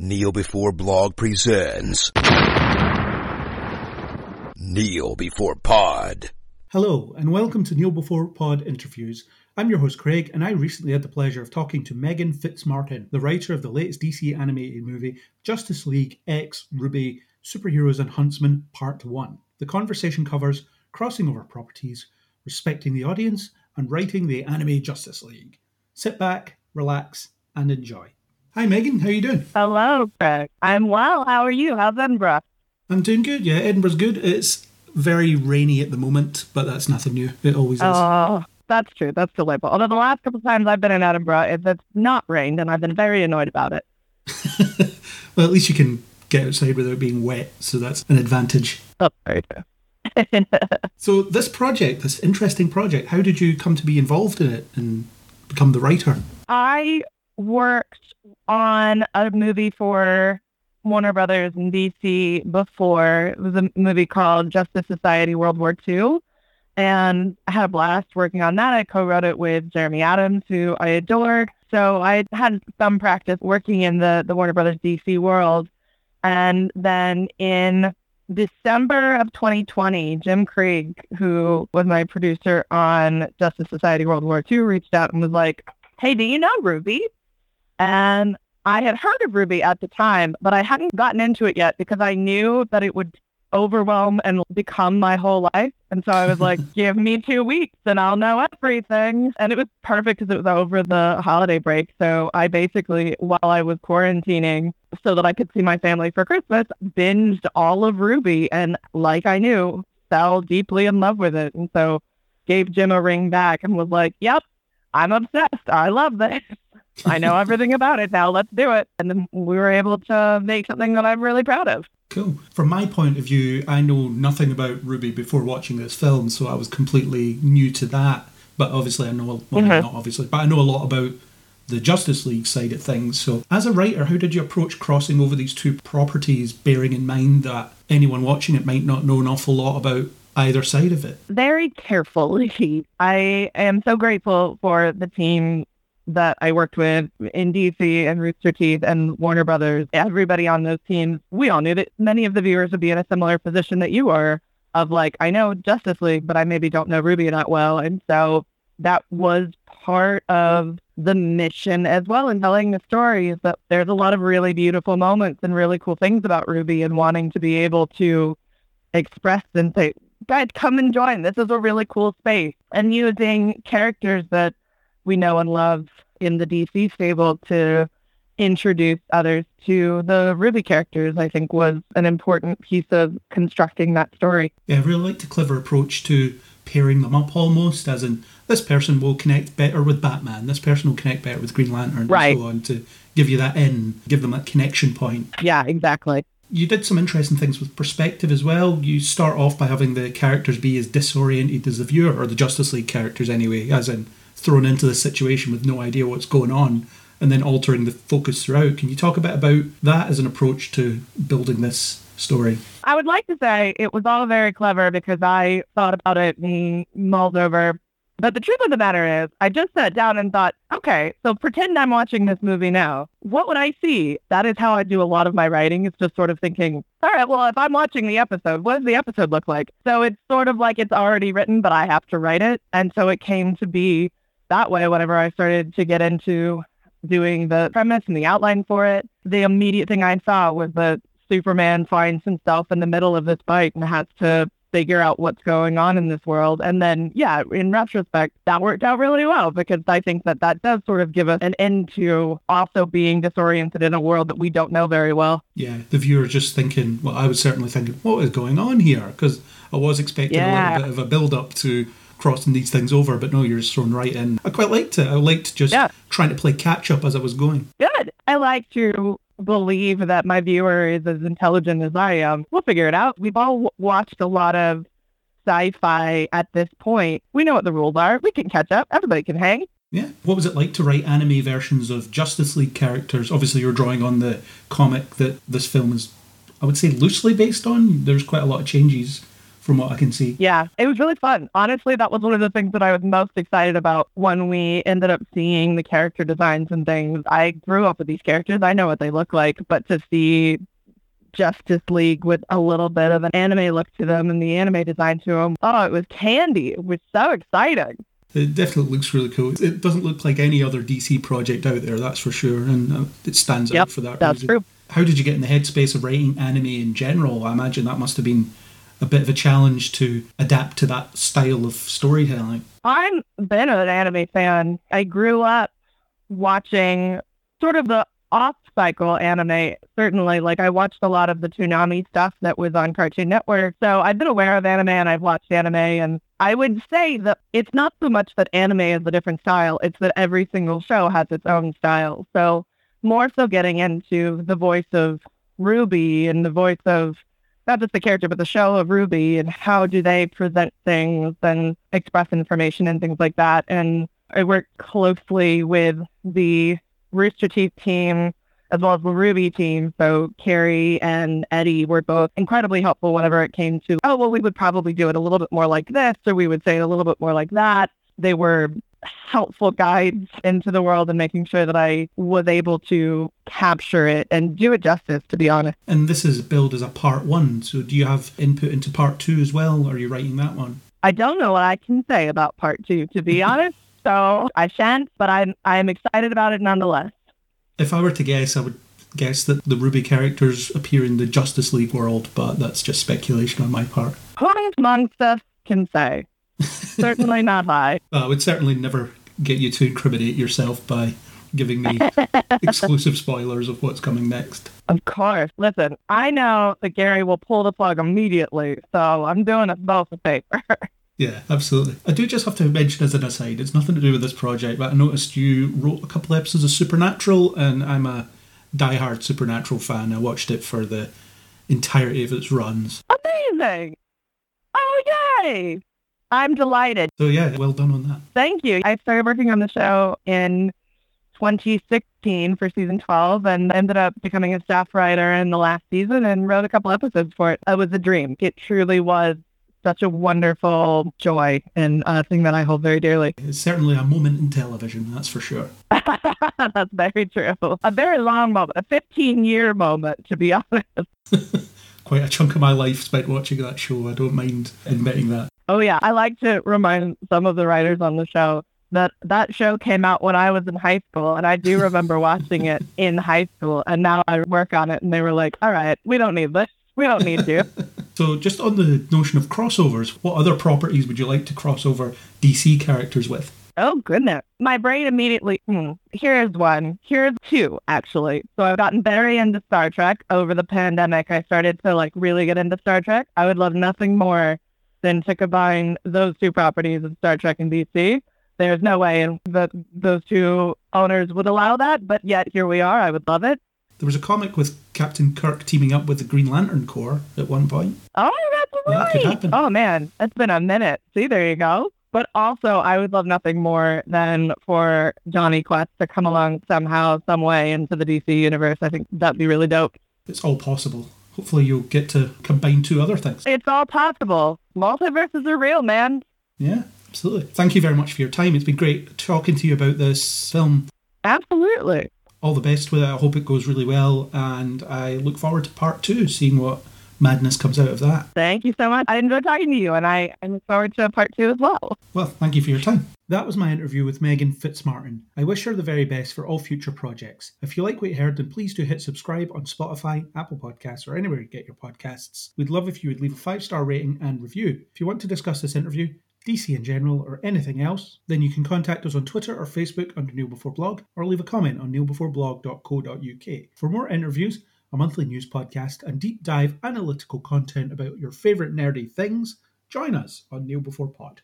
Kneel Before Blog presents Kneel Before Pod. Hello and welcome to Kneel Before Pod interviews. I'm your host Craig, and I recently had the pleasure of talking to Meghan Fitzmartin, the writer of the latest DC animated movie Justice League X RWBY, Superheroes and Huntsmen Part 1. The conversation covers crossing over properties, respecting the audience, and writing the anime Justice League. Sit back, relax, and enjoy. Hi Meghan, how are you doing? Hello, Craig. I'm well. How are you? How's Edinburgh? I'm doing good, yeah. Edinburgh's good. It's very rainy at the moment, but that's nothing new. It always is. Oh, that's true. That's delightful. Although the last couple of times I've been in Edinburgh, it's not rained, and I've been very annoyed about it. Well, at least you can get outside without it being wet, so that's an advantage. That's very true. So this interesting project, how did you come to be involved in it and become the writer? I worked on a movie for Warner Brothers in DC before. It was a movie called Justice Society World War II, and I had a blast working on that. I co-wrote it with Jeremy Adams, who I adored. So I had some practice working in the Warner Brothers DC world. And then in December of 2020, Jim Krieg, who was my producer on Justice Society World War II, reached out and was like, "Hey, do you know RWBY?" And I had heard of RWBY at the time, but I hadn't gotten into it yet because I knew that it would overwhelm and become my whole life. And so I was like, give me 2 weeks and I'll know everything. And it was perfect because it was over the holiday break. So I basically, while I was quarantining so that I could see my family for Christmas, binged all of RWBY and, like I knew, fell deeply in love with it. And so gave Jim a ring back and was like, yep, I'm obsessed. I love this. I know everything about it now. Let's do it. And then we were able to make something that I'm really proud of. Cool. From my point of view, I know nothing about RWBY before watching this film, so I was completely new to that. But obviously, I know, well, not obviously, but I know a lot about the Justice League side of things. So as a writer, how did you approach crossing over these two properties, bearing in mind that anyone watching it might not know an awful lot about either side of it? Very carefully. I am so grateful for the team that I worked with in DC and Rooster Teeth and Warner Brothers. Everybody on those teams, we all knew that many of the viewers would be in a similar position that you are of, like, I know Justice League, but I maybe don't know RWBY that well. And so that was part of the mission as well in telling the story, is that there's a lot of really beautiful moments and really cool things about RWBY, and wanting to be able to express and say, guys, come and join. This is a really cool space. And using characters that we know and love in the DC stable to introduce others to the RWBY characters, I think, was an important piece of constructing that story. Yeah, I really liked the clever approach to pairing them up, almost as in, this person will connect better with Batman, this person will connect better with Green Lantern, right, and so on, to give you that in, give them that connection point. Yeah, exactly. You did some interesting things with perspective as well. You start off by having the characters be as disoriented as the viewer, or the Justice League characters anyway, as in thrown into this situation with no idea what's going on, and then altering the focus throughout. Can you talk a bit about that as an approach to building this story? I would like to say it was all very clever because I thought about it and mulled over. But the truth of the matter is, I just sat down and thought, okay, so pretend I'm watching this movie now. What would I see? That is how I do a lot of my writing. It's just sort of thinking, all right, well, if I'm watching the episode, what does the episode look like? So it's sort of like it's already written, but I have to write it. And so it came to be that way. Whenever I started to get into doing the premise and the outline for it, the immediate thing I saw was that Superman finds himself in the middle of this fight and has to figure out what's going on in this world. And then, yeah, in retrospect, that worked out really well, because I think that does sort of give us an end to also being disoriented in a world that we don't know very well. Yeah, the viewer just thinking, well, I was certainly thinking, what is going on here? Because I was expecting a little bit of a build-up to crossing these things over, but no, you're just thrown right in. I quite liked it. I liked just trying to play catch-up as I was going. Good. I like to believe that my viewer is as intelligent as I am. We'll figure it out. We've all watched a lot of sci-fi at this point. We know what the rules are. We can catch up. Everybody can hang. Yeah. What was it like to write anime versions of Justice League characters? Obviously, you're drawing on the comic that this film is, I would say, loosely based on. There's quite a lot of changes from what I can see. Yeah, it was really fun. Honestly, that was one of the things that I was most excited about when we ended up seeing the character designs and things. I grew up with these characters. I know what they look like, but to see Justice League with a little bit of an anime look to them and the anime design to them, oh, it was candy. It was so exciting. It definitely looks really cool. It doesn't look like any other DC project out there, that's for sure, and it stands out for that reason. True. How did you get in the headspace of writing anime in general? I imagine that must have been a bit of a challenge to adapt to that style of storytelling. I've been an anime fan. I grew up watching sort of the off-cycle anime, certainly. Like, I watched a lot of the Toonami stuff that was on Cartoon Network. So I've been aware of anime, and I've watched anime, and I would say that it's not so much that anime is a different style, it's that every single show has its own style. So more so getting into the voice of RWBY and the voice of, not just the character, but the show of RWBY, and how do they present things and express information and things like that. And I worked closely with the Rooster Teeth team as well as the RWBY team. So Carrie and Eddie were both incredibly helpful whenever it came to, oh, well, we would probably do it a little bit more like this, or we would say it a little bit more like that. They were helpful guides into the world and making sure that I was able to capture it and do it justice, to be honest. And this is billed as a part one. So do you have input into part two as well? Or are you writing that one? I don't know what I can say about part two, to be honest. So I shan't, but I'm excited about it nonetheless. If I were to guess, I would guess that the RWBY characters appear in the Justice League world, but that's just speculation on my part. Who amongst us can say? Certainly not I. I would certainly never get you to incriminate yourself by giving me exclusive spoilers of what's coming next. Of course. Listen, I know that Gary will pull the plug immediately, so I'm doing us both a favor. Yeah, absolutely. I do just have to mention as an aside, it's nothing to do with this project, but I noticed you wrote a couple episodes of Supernatural, and I'm a diehard Supernatural fan. I watched it for the entirety of its runs. Amazing! Oh, yay! I'm delighted. So yeah, well done on that. Thank you. I started working on the show in 2016 for season 12 and ended up becoming a staff writer in the last season and wrote a couple episodes for it. It was a dream. It truly was such a wonderful joy and a thing that I hold very dearly. It's certainly a moment in television, that's for sure. That's very true. A very long moment, a 15-year moment, to be honest. Quite a chunk of my life spent watching that show. I don't mind admitting that. Oh, yeah. I like to remind some of the writers on the show that that show came out when I was in high school, and I do remember watching it in high school, and now I work on it, and they were like, all right, we don't need this. We don't need you. So just on the notion of crossovers, what other properties would you like to cross over DC characters with? Oh, goodness. My brain immediately, here's one. Here's two, actually. So I've gotten very into Star Trek. Over the pandemic, I started to really get into Star Trek. I would love nothing more than to combine those two properties of Star Trek and DC. There's no way that those two owners would allow that, but yet here we are. I would love it. There was a comic with Captain Kirk teaming up with the Green Lantern Corps at one point. Oh, that's right. That could happen. Oh, man. It's been a minute. See, there you go. But also, I would love nothing more than for Johnny Quest to come along somehow, some way into the DC universe. I think that'd be really dope. It's all possible. Hopefully you'll get to combine two other things. It's all possible. Multiverses are real, man. Yeah, absolutely. Thank you very much for your time. It's been great talking to you about this film. Absolutely. All the best with it. I hope it goes really well. And I look forward to part two, seeing what madness comes out of that. Thank you so much. I enjoyed talking to you, and I look forward to part two as well. Well, thank you for your time. That was my interview with Meghan Fitzmartin. I wish her the very best for all future projects. If you like what you heard, then please do hit subscribe on Spotify, Apple Podcasts, or anywhere you get your podcasts. We'd love if you would leave a 5-star rating and review. If you want to discuss this interview, DC in general, or anything else, then you can contact us on Twitter or Facebook under Kneel Before Blog, or leave a comment on NeilBeforeBlog.co.uk. For more interviews, a monthly news podcast, and deep dive analytical content about your favourite nerdy things, join us on Kneel Before Pod.